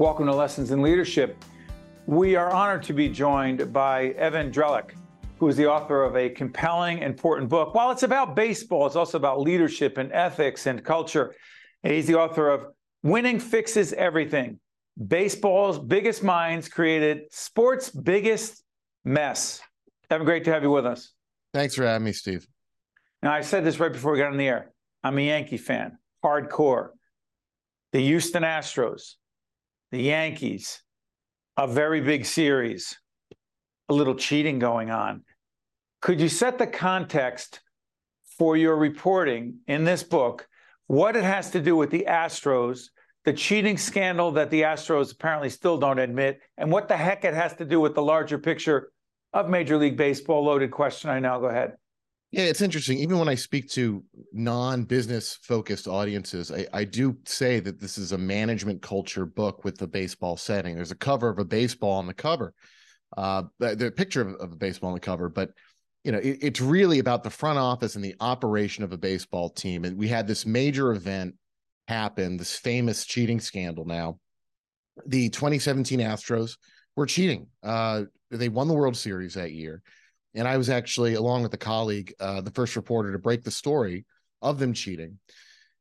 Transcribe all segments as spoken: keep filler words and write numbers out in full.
Welcome to Lessons in Leadership. We are honored to be joined by Evan Drellich, who is the author of a compelling, important book. While it's about baseball, it's also about leadership and ethics and culture. He's the author of Winning Fixes Everything, Baseball's Biggest Minds Created Sports' Biggest Mess. Evan, great to have you with us. Thanks for having me, Steve. Now, I said this right before we got on the air. I'm a Yankee fan, hardcore. The Houston Astros, the Yankees, a very big series, a little cheating going on. Could you set the context for your reporting in this book, what it has to do with the Astros, the cheating scandal that the Astros apparently still don't admit, and what the heck it has to do with the larger picture of Major League Baseball? Loaded question. I now go ahead. Yeah, it's interesting. Even when I speak to non-business focused audiences, I, I do say that this is a management culture book with the baseball setting. There's a cover of a baseball on the cover, uh, the picture of, of a baseball on the cover, but you know, it, it's really about the front office and the operation of a baseball team. And we had this major event happen, this famous cheating scandal. Now, the twenty seventeen Astros were cheating. Uh, they won the World Series that year. And I was actually, along with a colleague, uh, the first reporter to break the story of them cheating.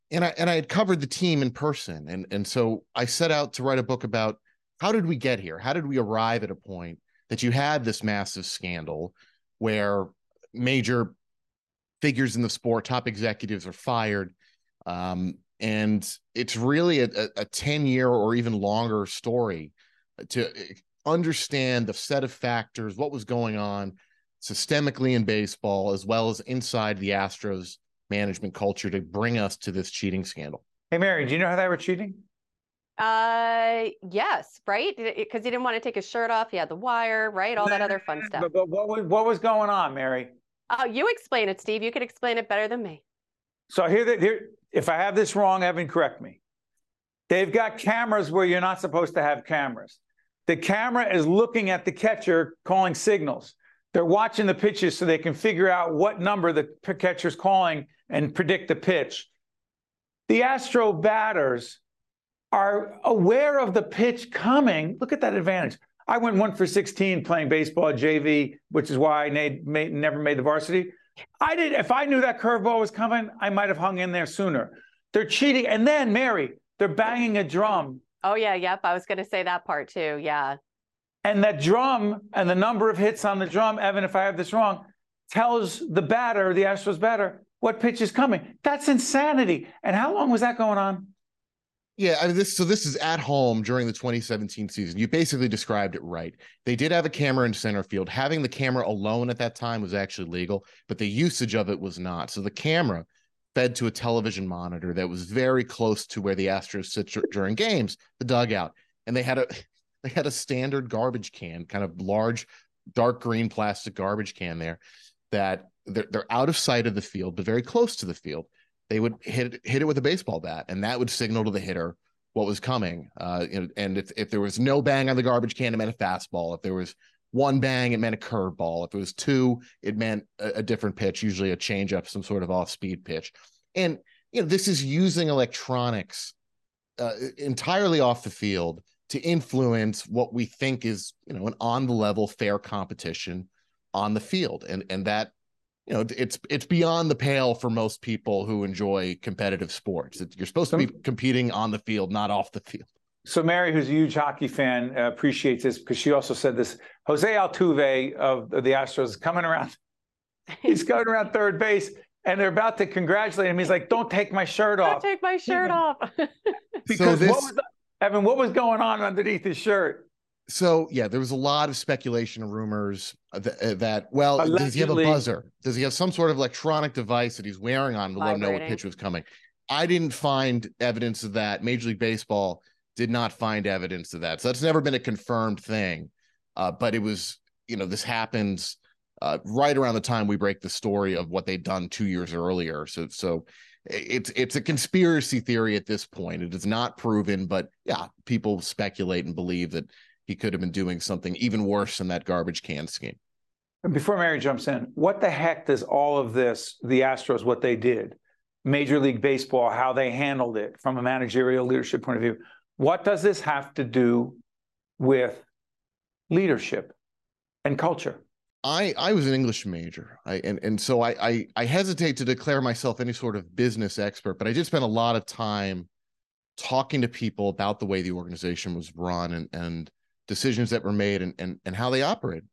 And I and I had covered the team in person. And, and so I set out to write a book about how did we get here? How did we arrive at a point that you had this massive scandal where major figures in the sport, top executives, are fired? Um, and it's really a, a ten-year or even longer story to understand the set of factors, what was going on systemically in baseball, as well as inside the Astros management culture, to bring us to this cheating scandal. Hey, Mary, do you know how they were cheating? Uh, yes, right? Because he didn't want to take his shirt off. He had the wire, right? All that other fun stuff. But, but what, was, what was going on, Mary? Oh, you explain it, Steve. You can explain it better than me. So here, the, here if I have this wrong, Evan, correct me. They've got cameras where you're not supposed to have cameras. The camera is looking at the catcher calling signals. They're watching the pitches so they can figure out what number the catcher's calling and predict the pitch. The Astro batters are aware of the pitch coming. Look at that advantage. I went one for sixteen playing baseball at J V, which is why I made, made, never made the varsity. I did. If I knew that curveball was coming, I might have hung in there sooner. They're cheating. And then, Mary, they're banging a drum. Oh, yeah, yep. I was going to say that part, too. Yeah. And that drum and the number of hits on the drum, Evan, if I have this wrong, tells the batter, the Astros batter, what pitch is coming. That's insanity. And how long was that going on? Yeah, I mean, this, so this is at home during the twenty seventeen season. You basically described it right. They did have a camera in center field. Having the camera alone at that time was actually legal, but the usage of it was not. So the camera fed to a television monitor that was very close to where the Astros sit during games, the dugout. And they had a... They had a standard garbage can, kind of large, dark green plastic garbage can there that they're, they're out of sight of the field, but very close to the field. They would hit, hit it with a baseball bat, and that would signal to the hitter what was coming. Uh, and and if, if there was no bang on the garbage can, it meant a fastball. If there was one bang, it meant a curveball. If it was two, it meant a, a different pitch, usually a changeup, some sort of off-speed pitch. And you know, this is using electronics uh, entirely off the field to influence what we think is, you know, an on-the-level fair competition on the field. And and that, you know, it's it's beyond the pale for most people who enjoy competitive sports. You're supposed to be competing on the field, not off the field. So Mary, who's a huge hockey fan, uh, appreciates this because she also said this. Jose Altuve of the Astros is coming around. He's going around third base, and they're about to congratulate him. He's like, don't take my shirt off. Don't take my shirt off. Because so this, what was the Evan, what was going on underneath his shirt? So, yeah, there was a lot of speculation and rumors that, that well, allegedly, does he have a buzzer? Does he have some sort of electronic device that he's wearing on to let him know what pitch was coming? I didn't find evidence of that. Major League Baseball did not find evidence of that. So that's never been a confirmed thing. Uh, but it was, you know, this happens uh, right around the time we break the story of what they'd done two years earlier. So, so. It's it's a conspiracy theory at this point. It is not proven, but yeah, people speculate and believe that he could have been doing something even worse than that garbage can scheme. Before Mary jumps in, what the heck does all of this, the Astros, what they did, Major League Baseball, how they handled it from a managerial leadership point of view, What does this have to do with leadership and culture? I, I was an English major, I, and, and so I, I, I hesitate to declare myself any sort of business expert, but I did spend a lot of time talking to people about the way the organization was run and, and decisions that were made and, and, and how they operated.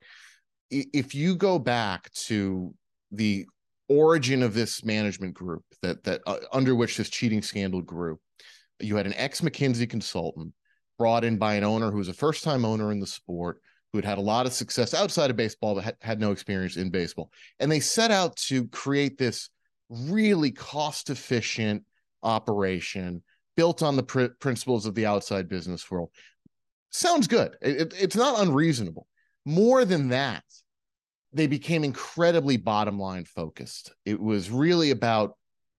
If you go back to the origin of this management group that, that uh, under which this cheating scandal grew, you had an ex-McKinsey consultant brought in by an owner who was a first-time owner in the sport, who had had a lot of success outside of baseball, but had, had no experience in baseball. And they set out to create this really cost-efficient operation built on the pr- principles of the outside business world. Sounds good. It, it, it's not unreasonable. More than that, they became incredibly bottom-line focused. It was really about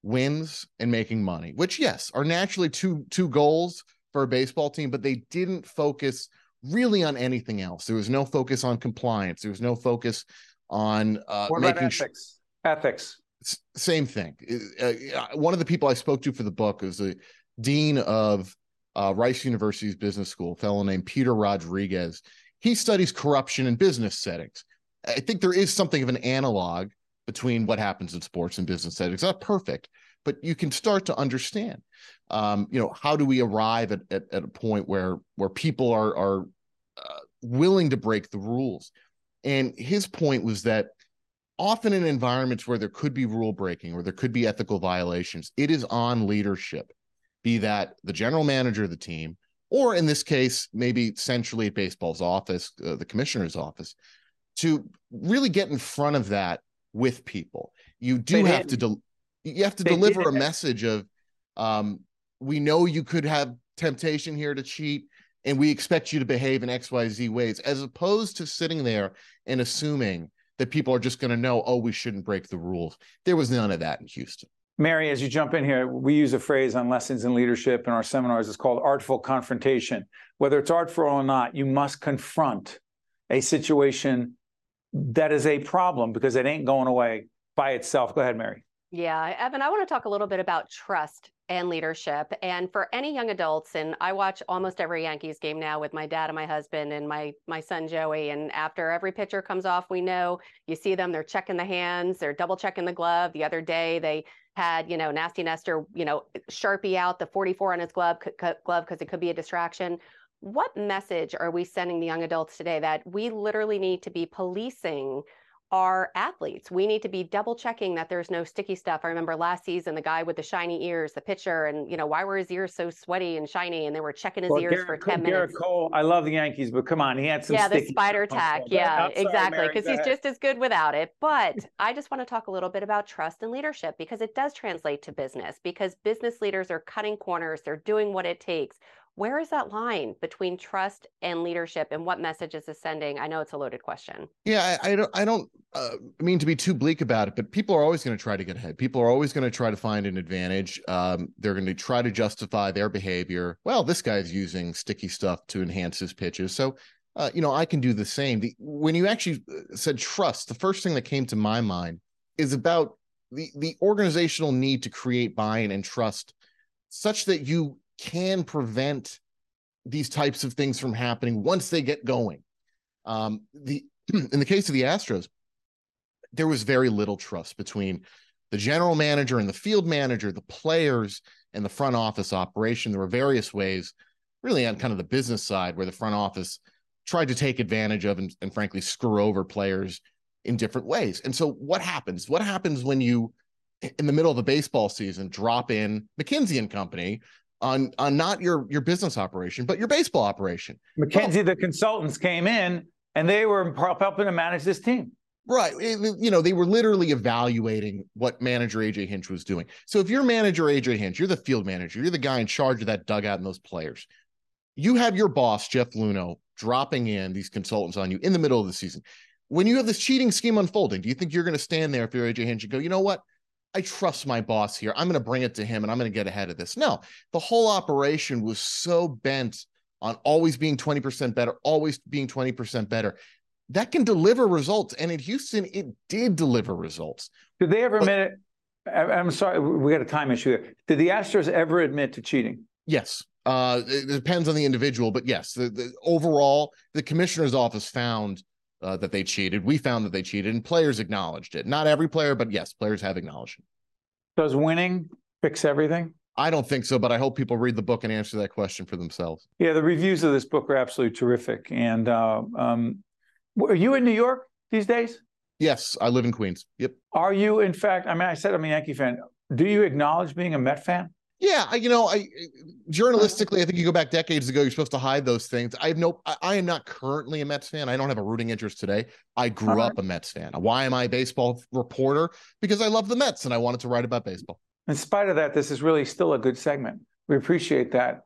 wins and making money, which, yes, are naturally two, two goals for a baseball team, but they didn't focus really on anything else. There was no focus on compliance. There was no focus on uh, making ethics. Sh- ethics. S- same thing. Uh, one of the people I spoke to for the book is the dean of uh, Rice University's business school, a fellow named Peter Rodriguez. He studies corruption in business settings. I think there is something of an analog between what happens in sports and business settings. It's not perfect, but you can start to understand, um, you know, how do we arrive at, at, at a point where where people are, are uh, willing to break the rules? And his point was that often in environments where there could be rule breaking or there could be ethical violations, it is on leadership, be that the general manager of the team, or in this case, maybe centrally at baseball's office, uh, the commissioner's office, to really get in front of that with people. You do have to de- you have to deliver a message of, um, we know you could have temptation here to cheat, and we expect you to behave in X Y Z ways, as opposed to sitting there and assuming that people are just going to know, oh, we shouldn't break the rules. There was none of that in Houston. Mary, as you jump in here, we use a phrase on Lessons in Leadership in our seminars. It's called artful confrontation. Whether it's artful or not, you must confront a situation that is a problem because it ain't going away by itself. Go ahead, Mary. Yeah, Evan, I want to talk a little bit about trust and leadership. And for any young adults, and I watch almost every Yankees game now with my dad and my husband and my my son, Joey. And after every pitcher comes off, we know, you see them, they're checking the hands, they're double checking the glove. The other day, they had, you know, Nasty Nestor, you know, Sharpie out the forty-four on his glove c- c- glove because it could be a distraction. What message are we sending the young adults today that we literally need to be policing our athletes? We need to be double checking that there's no sticky stuff. I remember last season, the guy with the shiny ears, the pitcher, and, you know, why were his ears so sweaty and shiny? And they were checking his well, ears Garrett, for ten Garrett minutes. Cole, I love the Yankees, but come on, he had some Yeah, sticky the spider tack. Yeah, sorry, exactly. Because he's just as good without it. But I just want to talk a little bit about trust and leadership, because it does translate to business, because business leaders are cutting corners. They're doing what it takes. Where is that line between trust and leadership, and what message is this sending? I know it's a loaded question. Yeah, I, I don't, I don't uh, mean to be too bleak about it, but people are always going to try to get ahead. People are always going to try to find an advantage. Um, they're going to try to justify their behavior. Well, this guy's using sticky stuff to enhance his pitches. So, uh, you know, I can do the same. The, when you actually said trust, the first thing that came to my mind is about the, the organizational need to create buy-in and trust such that you can prevent these types of things from happening once they get going. Um, the in the case of the Astros, there was very little trust between the general manager and the field manager, the players and the front office operation. There were various ways, really on kind of the business side, where the front office tried to take advantage of and, and frankly screw over players in different ways. And so what happens? What happens when you, in the middle of a baseball season, drop in McKinsey and Company on on not your your business operation, but your baseball operation? McKinsey, well, the consultants came in and they were helping to manage this team. Right. You know, they were literally evaluating what manager A J Hinch was doing. So if you're manager A J Hinch, you're the field manager, you're the guy in charge of that dugout and those players. You have your boss, Jeff Luhnow, dropping in these consultants on you in the middle of the season. When you have this cheating scheme unfolding, do you think you're going to stand there if you're A J Hinch and go, you know what? I trust my boss here. I'm going to bring it to him and I'm going to get ahead of this. No, the whole operation was so bent on always being twenty percent better, always being twenty percent better. That can deliver results. And in Houston, it did deliver results. Did they ever but, admit it? I'm sorry, we got a time issue here. Did the Astros ever admit to cheating? Yes. Uh, it depends on the individual, but yes, the, the, overall, the commissioner's office found uh, that they cheated. We found that they cheated, and players acknowledged it. Not every player, but yes, players have acknowledged it. Does winning fix everything? I don't think so, but I hope people read the book and answer that question for themselves. Yeah, the reviews of this book are absolutely terrific. And uh, um, are you in New York these days? Yes, I live in Queens. Yep. Are you, in fact, I mean, I said I'm a Yankee fan. Do you acknowledge being a Met fan? Yeah, you know, I journalistically, I think you go back decades ago, you're supposed to hide those things. I have no, I, I am not currently a Mets fan. I don't have a rooting interest today. I grew All up right. a Mets fan. Why am I a baseball reporter? Because I love the Mets and I wanted to write about baseball. In spite of that, this is really still a good segment. We appreciate that.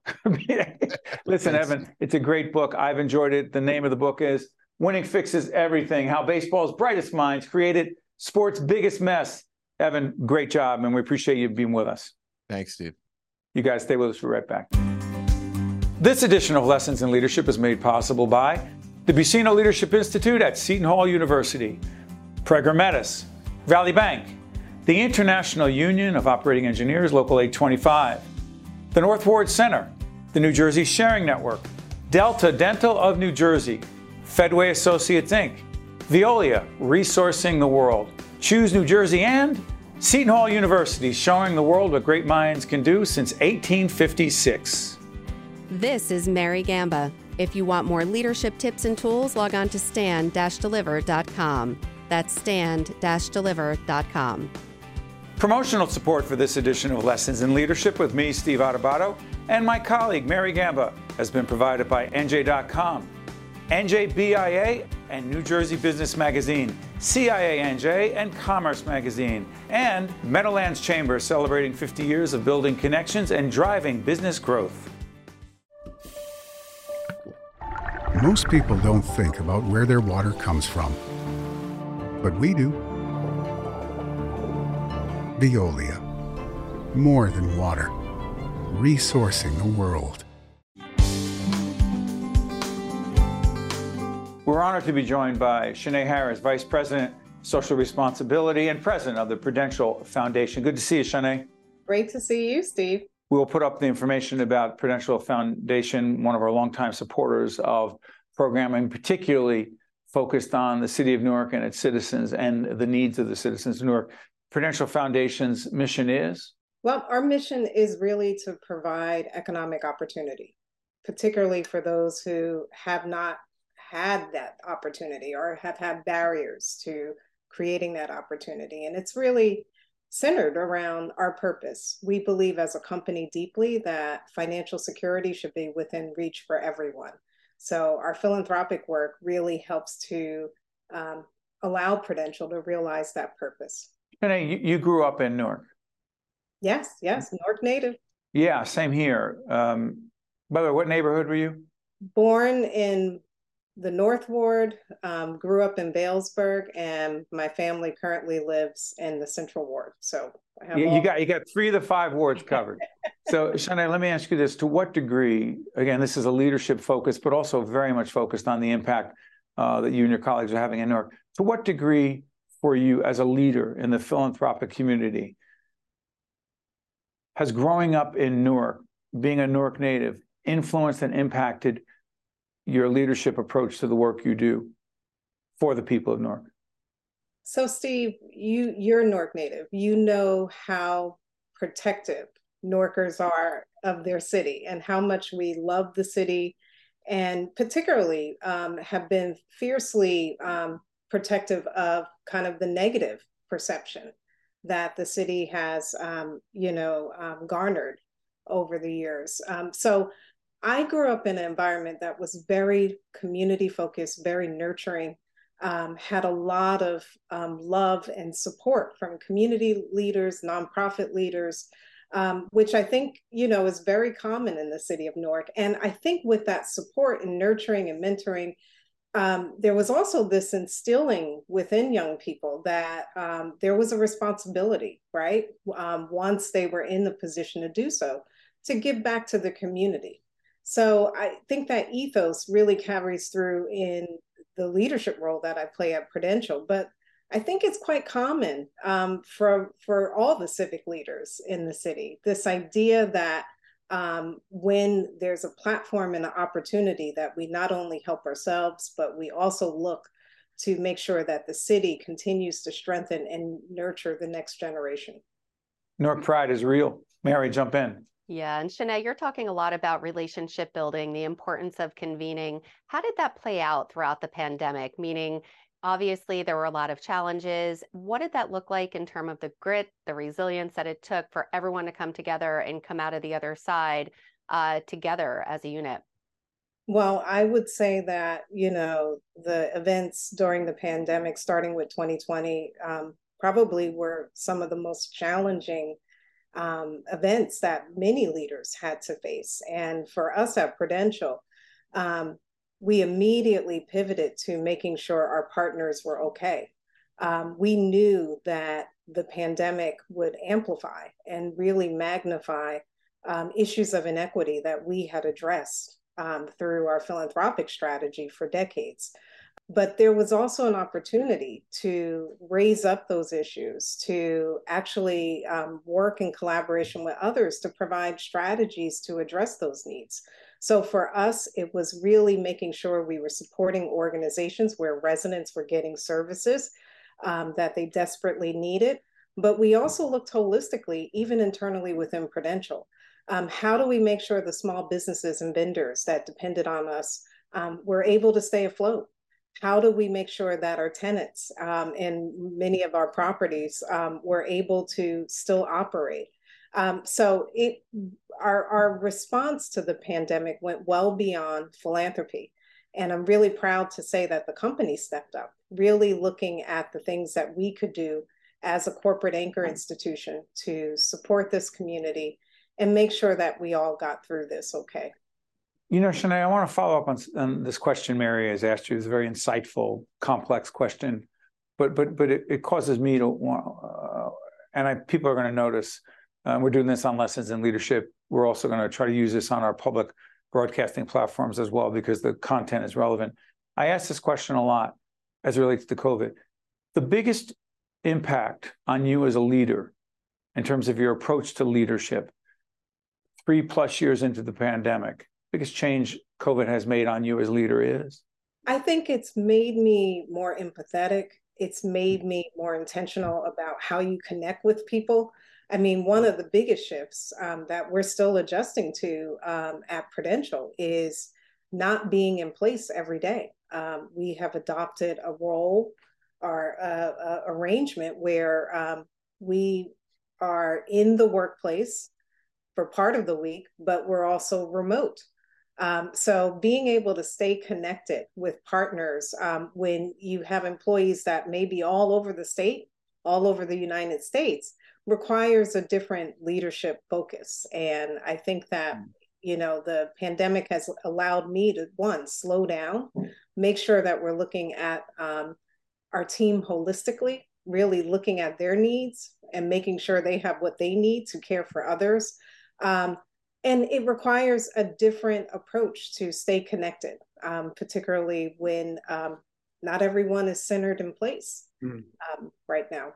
Listen, Evan, it's a great book. I've enjoyed it. The name of the book is Winning Fixes Everything, How Baseball's Brightest Minds Created Sports' Biggest Mess. Evan, great job, and we appreciate you being with us. Thanks, Steve. You guys stay with us. We're right back. This edition of Lessons in Leadership is made possible by the Buccino Leadership Institute at Seton Hall University, Prager Metis, Valley Bank, the International Union of Operating Engineers, Local eight twenty-five, the North Ward Center, the New Jersey Sharing Network, Delta Dental of New Jersey, Fedway Associates, Incorporated, Veolia, resourcing the world, Choose New Jersey, and Seton Hall University, showing the world what great minds can do since eighteen fifty-six. This is Mary Gamba. If you want more leadership tips and tools, log on to stand dash deliver dot com. That's stand dash deliver dot com. Promotional support for this edition of Lessons in Leadership with me, Steve Adubato, and my colleague, Mary Gamba, has been provided by N J dot com, N J B I A, and New Jersey Business Magazine, C I A N J, and Commerce Magazine, and Meadowlands Chamber, celebrating fifty years of building connections and driving business growth. Most people don't think about where their water comes from, but we do. Veolia, more than water, resourcing the world. We're honored to be joined by Shané Harris, Vice President, Social Responsibility, and President of the Prudential Foundation. Good to see you, Shané. Great to see you, Steve. We will put up the information about Prudential Foundation, one of our longtime supporters of programming, particularly focused on the city of Newark and its citizens and the needs of the citizens of Newark. Prudential Foundation's mission is? Well, our mission is really to provide economic opportunity, particularly for those who have not had that opportunity or have had barriers to creating that opportunity. And it's really centered around our purpose. We believe as a company deeply that financial security should be within reach for everyone. So our philanthropic work really helps to um, allow Prudential to realize that purpose. And you, you grew up in Newark. Yes, yes, Newark native. Yeah, same here. Um, by the way, what neighborhood were you? Born in the North Ward, um, grew up in Balesburg, and my family currently lives in the Central Ward. So I have you, all- you got you got three of the five wards covered. So Shané, let me ask you this: to what degree, again, this is a leadership focus, but also very much focused on the impact uh, that you and your colleagues are having in Newark. To what degree, for you as a leader in the philanthropic community, has growing up in Newark, being a Newark native, influenced and impacted your leadership approach to the work you do for the people of Newark? So Steve, you, you're a Newark native. You know how protective Newarkers are of their city and how much we love the city, and particularly um, have been fiercely um, protective of kind of the negative perception that the city has, um, you know, um, garnered over the years. Um, so I grew up in an environment that was very community focused, very nurturing, um, had a lot of um, love and support from community leaders, nonprofit leaders, um, which I think, you know, is very common in the city of Newark. And I think with that support and nurturing and mentoring, um, there was also this instilling within young people that um, there was a responsibility, right? Um, once they were in the position to do so, to give back to the community. So I think that ethos really carries through in the leadership role that I play at Prudential, but I think it's quite common um, for, for all the civic leaders in the city, this idea that um, when there's a platform and an opportunity that we not only help ourselves, but we also look to make sure that the city continues to strengthen and nurture the next generation. Newark pride is real. Mary, jump in. Yeah, and Shané, you're talking a lot about relationship building, the importance of convening. How did that play out throughout the pandemic? Meaning, obviously, there were a lot of challenges. What did that look like in terms of the grit, the resilience that it took for everyone to come together and come out of the other side uh, together as a unit? Well, I would say that, you know, the events during the pandemic, starting with twenty twenty, um, probably were some of the most challenging um, events that many leaders had to face. And for us at Prudential, um, we immediately pivoted to making sure our partners were okay. Um, we knew that the pandemic would amplify and really magnify um, issues of inequity that we had addressed um, through our philanthropic strategy for decades. But there was also an opportunity to raise up those issues, to actually um, work in collaboration with others to provide strategies to address those needs. So for us, it was really making sure we were supporting organizations where residents were getting services um, that they desperately needed. But we also looked holistically, even internally within Prudential. Um, how do we make sure the small businesses and vendors that depended on us um, were able to stay afloat? How do we make sure that our tenants um, in many of our properties um, were able to still operate? Um, so it, our, our response to the pandemic went well beyond philanthropy. And I'm really proud to say that the company stepped up, really looking at the things that we could do as a corporate anchor institution to support this community and make sure that we all got through this okay. You know, Shané, I want to follow up on, on this question Mary has asked you. It's a very insightful, complex question, but but but it, it causes me to want, uh, and I, people are going to notice. Uh, we're doing this on Lessons in Leadership. We're also going to try to use this on our public broadcasting platforms as well because the content is relevant. I ask this question a lot as it relates to COVID. The biggest impact on you as a leader in terms of your approach to leadership, three plus years into the pandemic, biggest change COVID has made on you as leader is? I think it's made me more empathetic. It's made me more intentional about how you connect with people. I mean, one of the biggest shifts um, that we're still adjusting to um, at Prudential is not being in place every day. Um, we have adopted a role or uh, uh, arrangement where um, we are in the workplace for part of the week, but we're also remote. Um, so being able to stay connected with partners um, when you have employees that may be all over the state, all over the United States, requires a different leadership focus. And I think that, you know, the pandemic has allowed me to, one, slow down, make sure that we're looking at um, our team holistically, really looking at their needs and making sure they have what they need to care for others. Um, and it requires a different approach to stay connected, um, particularly when um, not everyone is centered in place um, right now.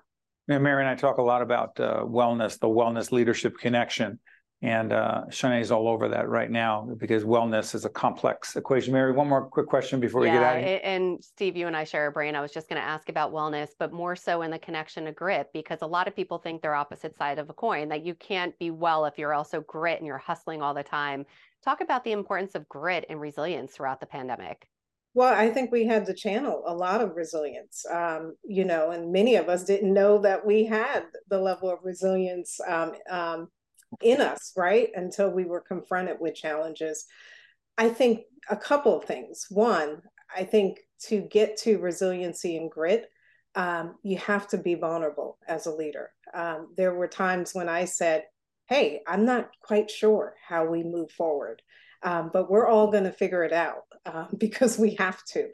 Now, Mary and I talk a lot about uh, wellness, the wellness leadership connection, and uh, Shané's all over that right now because wellness is a complex equation. Mary, one more quick question before we yeah, get out of here. And Steve, you and I share a brain. I was just going to ask about wellness, but more so in the connection to grit, because a lot of people think they're opposite side of a coin, that you can't be well if you're also grit and you're hustling all the time. Talk about the importance of grit and resilience throughout the pandemic. Well, I think we had to channel a lot of resilience, um, you know, and many of us didn't know that we had the level of resilience um, um, in us, right, until we were confronted with challenges. I think a couple of things. One, I think to get to resiliency and grit, um, you have to be vulnerable as a leader. Um, there were times when I said, hey, I'm not quite sure how we move forward. Um, but we're all going to figure it out uh, because we have to.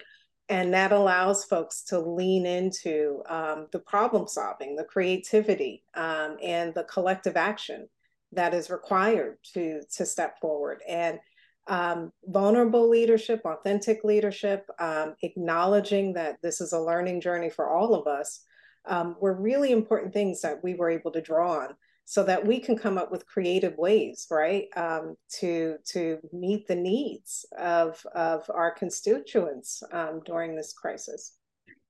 And that allows folks to lean into um, the problem solving, the creativity, um, and the collective action that is required to, to step forward. And um, vulnerable leadership, authentic leadership, um, acknowledging that this is a learning journey for all of us um, were really important things that we were able to draw on. so that we can come up with creative ways, right, um, to to meet the needs of of our constituents um, during this crisis.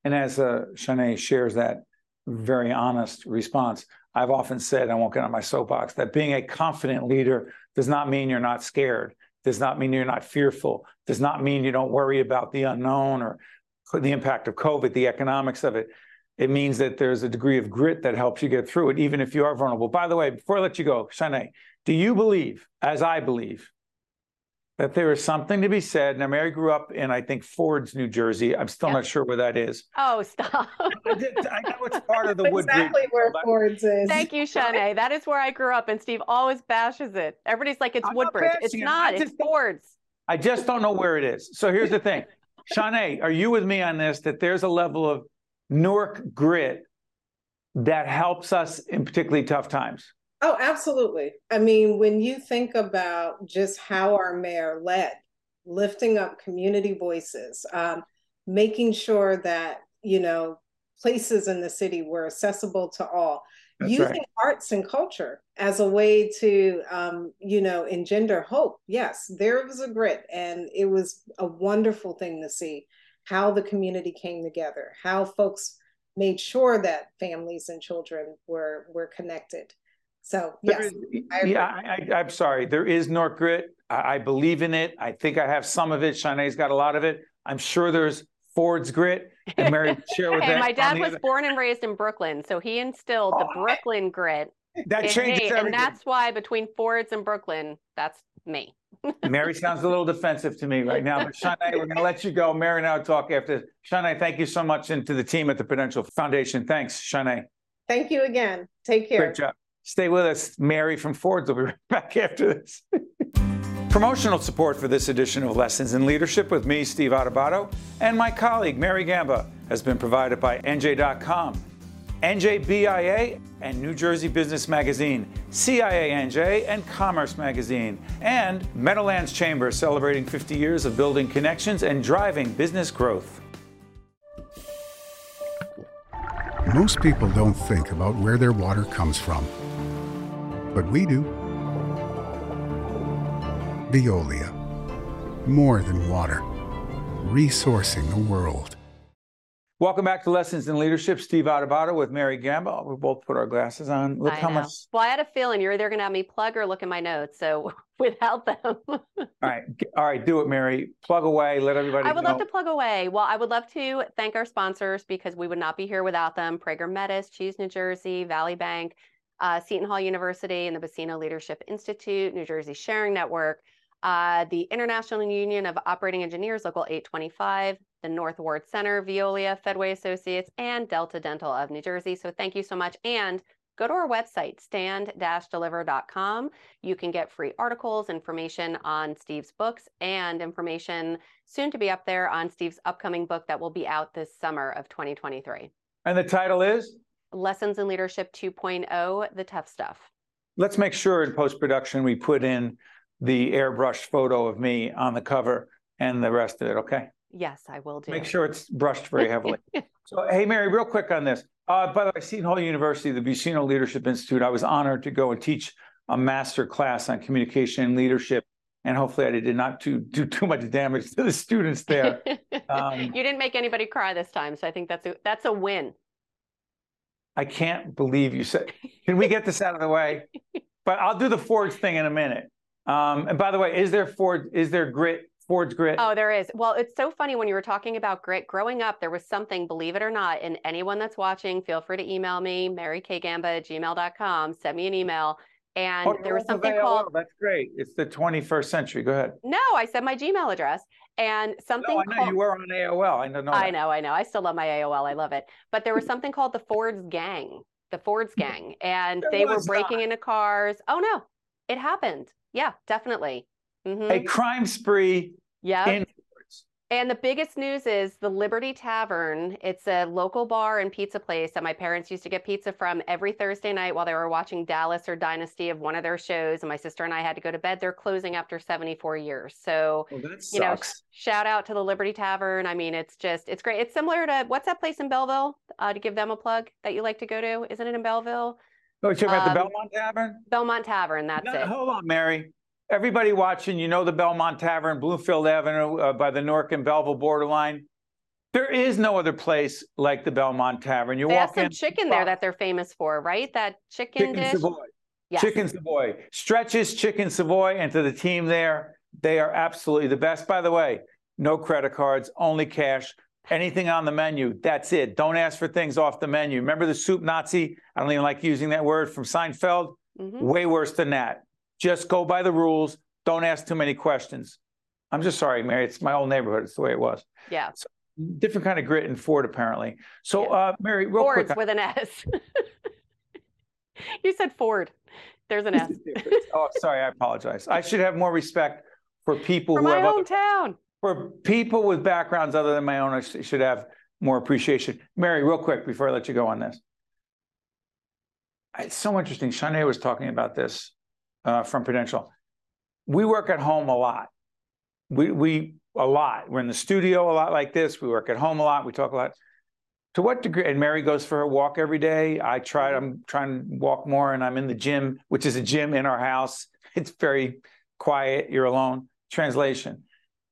And as uh, Shané shares that very honest response, I've often said, I won't get on my soapbox, that being a confident leader does not mean you're not scared, does not mean you're not fearful, does not mean you don't worry about the unknown or the impact of COVID, the economics of it. It means that there's a degree of grit that helps you get through it, even if you are vulnerable. By the way, before I let you go, Shané, do you believe, as I believe, that there is something to be said? Now, Mary grew up in, I think, Ford's, New Jersey. I'm still yeah. not sure where that is. Oh, stop. I, did, I know it's part of the Woodbridge. Exactly where Ford's is. Thank you, Shané. That is where I grew up, and Steve always bashes it. Everybody's like, it's I'm Woodbridge. Not it's it. not. Just, it's Ford's. I just don't know where it is. So here's the thing. Shané, are you with me on this, that there's a level of Newark grit that helps us in particularly tough times? Oh, absolutely. I mean, when you think about just how our mayor led, lifting up community voices, um, making sure that, you know, places in the city were accessible to all, That's using right. arts and culture as a way to, um, you know, engender hope. Yes, there was a grit, and it was a wonderful thing to see how the community came together, how folks made sure that families and children were, were connected. So yes, is, I yeah, I, I, I'm sorry. There is North grit. I, I believe in it. I think I have some of it. Shané's got a lot of it. I'm sure there's Ford's grit. And Mary, share with hey, that. My dad was other. born and raised in Brooklyn, so he instilled oh, the Brooklyn that, grit. That changes me, everything. And that's why between Ford's and Brooklyn, that's me. Mary sounds a little defensive to me right now, but Shané, we're going to let you go. Mary and I will talk after. Shané, thank you so much, and to the team at the Prudential Foundation. Thanks, Shané. Thank you again. Take care. Great job. Stay with us. Mary from Ford's will be right back after this. Promotional support for this edition of Lessons in Leadership with me, Steve Adubato, and my colleague, Mary Gamba, has been provided by N J dot com, N J B I A, and New Jersey Business Magazine, C I A N J, and Commerce Magazine, and Meadowlands Chamber, celebrating fifty years of building connections and driving business growth. Most people don't think about where their water comes from. But we do. Veolia. More than water. Resourcing the world. Welcome back to Lessons in Leadership. Steve Adubato with Mary Gamba. We both put our glasses on. Look I how know. much. Well, I had a feeling you're either going to have me plug or look at my notes. So without them. All right. All right. Do it, Mary. Plug away. Let everybody know. I would know. love to plug away. Well, I would love to thank our sponsors, because we would not be here without them. Prager Metis, Choose New Jersey, Valley Bank, Uh, Seton Hall University and the Buccino Leadership Institute, New Jersey Sharing Network, uh, the International Union of Operating Engineers, Local eight twenty-five, the North Ward Center, Veolia, Fedway Associates, and Delta Dental of New Jersey. So thank you so much. And go to our website, stand dash deliver dot com. You can get free articles, information on Steve's books, and information soon to be up there on Steve's upcoming book that will be out this summer of twenty twenty-three. And the title is? Lessons in Leadership two point oh, the tough stuff. Let's make sure in post-production we put in the airbrushed photo of me on the cover and the rest of it, okay? Yes, I will do. Make sure it's brushed very heavily. So, hey, Mary, real quick on this. Uh, by the way, Seton Hall University, the Buccino Leadership Institute, I was honored to go and teach a master class on communication and leadership. And hopefully I did not do, do too much damage to the students there. Um, you didn't make anybody cry this time, so I think that's a, that's a win. I can't believe you said, can we get this out of the way? But I'll do the Ford's thing in a minute. Um, and by the way, is there Ford, is there grit, Ford's grit? Oh, there is. Well, it's so funny when you were talking about grit. Growing up, there was something, believe it or not, and anyone that's watching, feel free to email me, marykgamba at gmail dot com, send me an email. And oh, there was something called... Oh, that's great. It's the twenty-first century. Go ahead. No, I said my Gmail address. And something no, I know called, you were on A O L. I know, know I know, I know. I still love my A O L. I love it. But there was something called the Ford's gang, the Ford's gang. And there they were breaking not. into cars. Oh, no, it happened. Yeah, definitely. Mm-hmm. A crime spree. Yeah. In Ford's. And the biggest news is the Liberty Tavern. It's a local bar and pizza place that my parents used to get pizza from every Thursday night while they were watching Dallas or Dynasty of one of their shows. And my sister and I had to go to bed. They're closing after seventy-four years. So, well, that sucks. You know, shout out to the Liberty Tavern. I mean, it's just, it's great. It's similar to, what's that place in Belleville? Uh, to give them a plug that you like to go to. Isn't it in Belleville? Oh, you're talking um, about the Belmont Tavern? Belmont Tavern, that's no, it. Hold on, Mary. Everybody watching, you know the Belmont Tavern, Bloomfield Avenue, uh, by the Newark and Belleville borderline. There is no other place like the Belmont Tavern. You they walk have some in, chicken there that they're famous for, right? That chicken, chicken dish? Savoy. Yes. Chicken Savoy. Stretches Chicken Savoy, and to the team there, they are absolutely the best. By the way, no credit cards, only cash. Anything on the menu, that's it. Don't ask for things off the menu. Remember the soup Nazi? I don't even like using that word, from Seinfeld? Mm-hmm. Way worse than that. Just go by the rules. Don't ask too many questions. I'm just sorry, Mary. It's my old neighborhood. It's the way it was. Yeah. So, different kind of grit in Ford, apparently. So, yeah. uh, Mary, real Ford's quick. Ford's with an S. You said Ford. There's an S. Oh, sorry. I apologize. I should have more respect for people for who my have hometown. Other, for people with backgrounds other than my own. I sh should have more appreciation. Mary, real quick, before I let you go on this. It's so interesting. Shané was talking about this. Uh, from Prudential. We work at home a lot. We, we, a lot. We're in the studio a lot like this. We work at home a lot. We talk a lot. To what degree, and Mary goes for her walk every day. I try, I'm trying to walk more, and I'm in the gym, which is a gym in our house. It's very quiet. You're alone. Translation.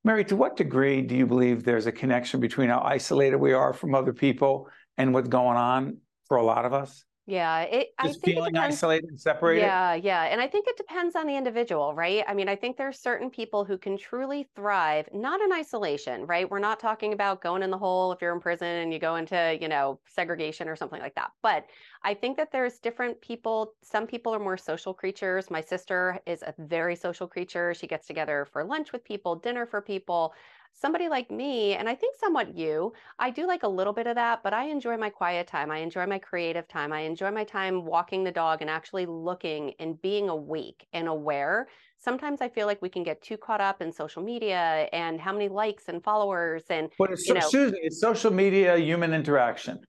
Mary, to what degree do you believe there's a connection between how isolated we are from other people and what's going on for a lot of us? Yeah, it, I think feeling it depends, isolated and separated. Yeah, yeah. And I think it depends on the individual, right? I mean, I think there are certain people who can truly thrive, not in isolation, right? We're not talking about going in the hole if you're in prison and you go into, you know, segregation or something like that. But I think that there's different people. Some people are more social creatures. My sister is a very social creature. She gets together for lunch with people, dinner for people. Somebody like me, and I think somewhat you, I do like a little bit of that, but I enjoy my quiet time. I enjoy my creative time. I enjoy my time walking the dog and actually looking and being awake and aware. Sometimes I feel like we can get too caught up in social media and how many likes and followers and, but it's, you know, Susan, it's social media, human interaction.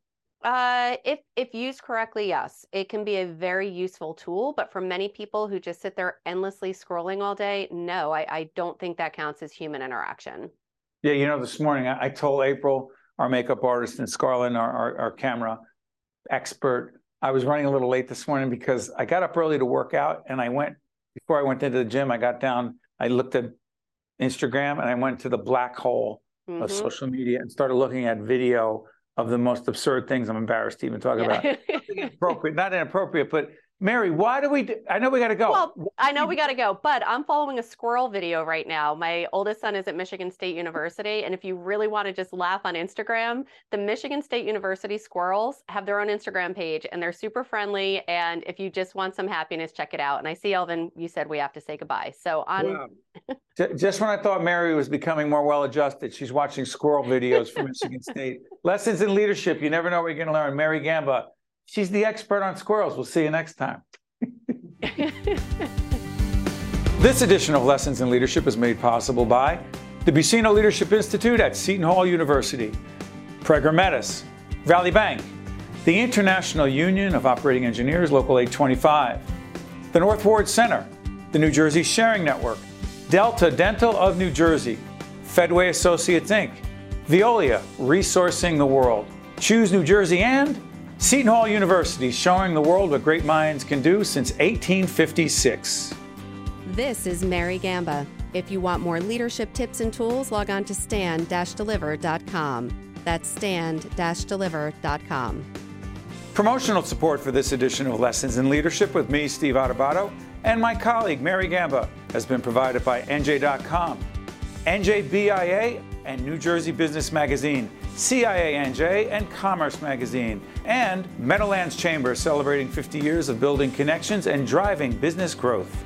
Uh, if, if used correctly, yes, it can be a very useful tool, but for many people who just sit there endlessly scrolling all day, no, I, I don't think that counts as human interaction. Yeah, you know, this morning I, I told April, our makeup artist, and Scarlett, our, our, our camera expert, I was running a little late this morning because I got up early to work out, and I went, before I went into the gym, I got down, I looked at Instagram, and I went to the black hole mm-hmm. of social media and started looking at video of the most absurd things. I'm embarrassed to even talk yeah. about. Inappropriate, not inappropriate, but... Mary, why do we, do, I know we got to go. Well, I know we got to go, but I'm following a squirrel video right now. My oldest son is at Michigan State University. And if you really want to just laugh on Instagram, the Michigan State University squirrels have their own Instagram page, and they're super friendly. And if you just want some happiness, check it out. And I see, Elvin, you said we have to say goodbye. So on. Wow. Just when I thought Mary was becoming more well-adjusted, she's watching squirrel videos from Michigan State. Lessons in leadership. You never know what you're going to learn. Mary Gamba. She's the expert on squirrels. We'll see you next time. This edition of Lessons in Leadership is made possible by the Buccino Leadership Institute at Seton Hall University, Prager Metis, Valley Bank, the International Union of Operating Engineers, Local eight twenty-five, the North Ward Center, the New Jersey Sharing Network, Delta Dental of New Jersey, Fedway Associates, Incorporated, Veolia, resourcing the world, Choose New Jersey, and Seton Hall University, showing the world what great minds can do since eighteen fifty-six. This is Mary Gamba. If you want more leadership tips and tools, log on to stand dash deliver dot com. That's stand dash deliver dot com. Promotional support for this edition of Lessons in Leadership with me, Steve Adubato, and my colleague, Mary Gamba, has been provided by N J dot com, N J B I A, and New Jersey Business Magazine, C I A N J and Commerce Magazine, and Meadowlands Chamber, celebrating fifty years of building connections and driving business growth.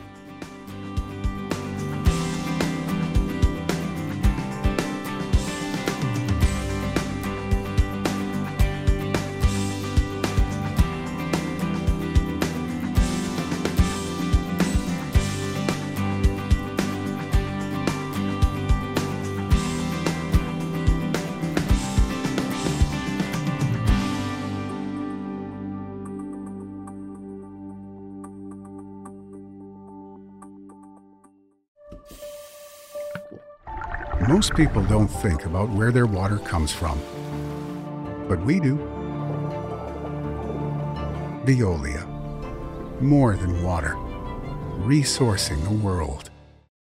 Most people don't think about where their water comes from, but we do. Veolia, more than water, resourcing the world.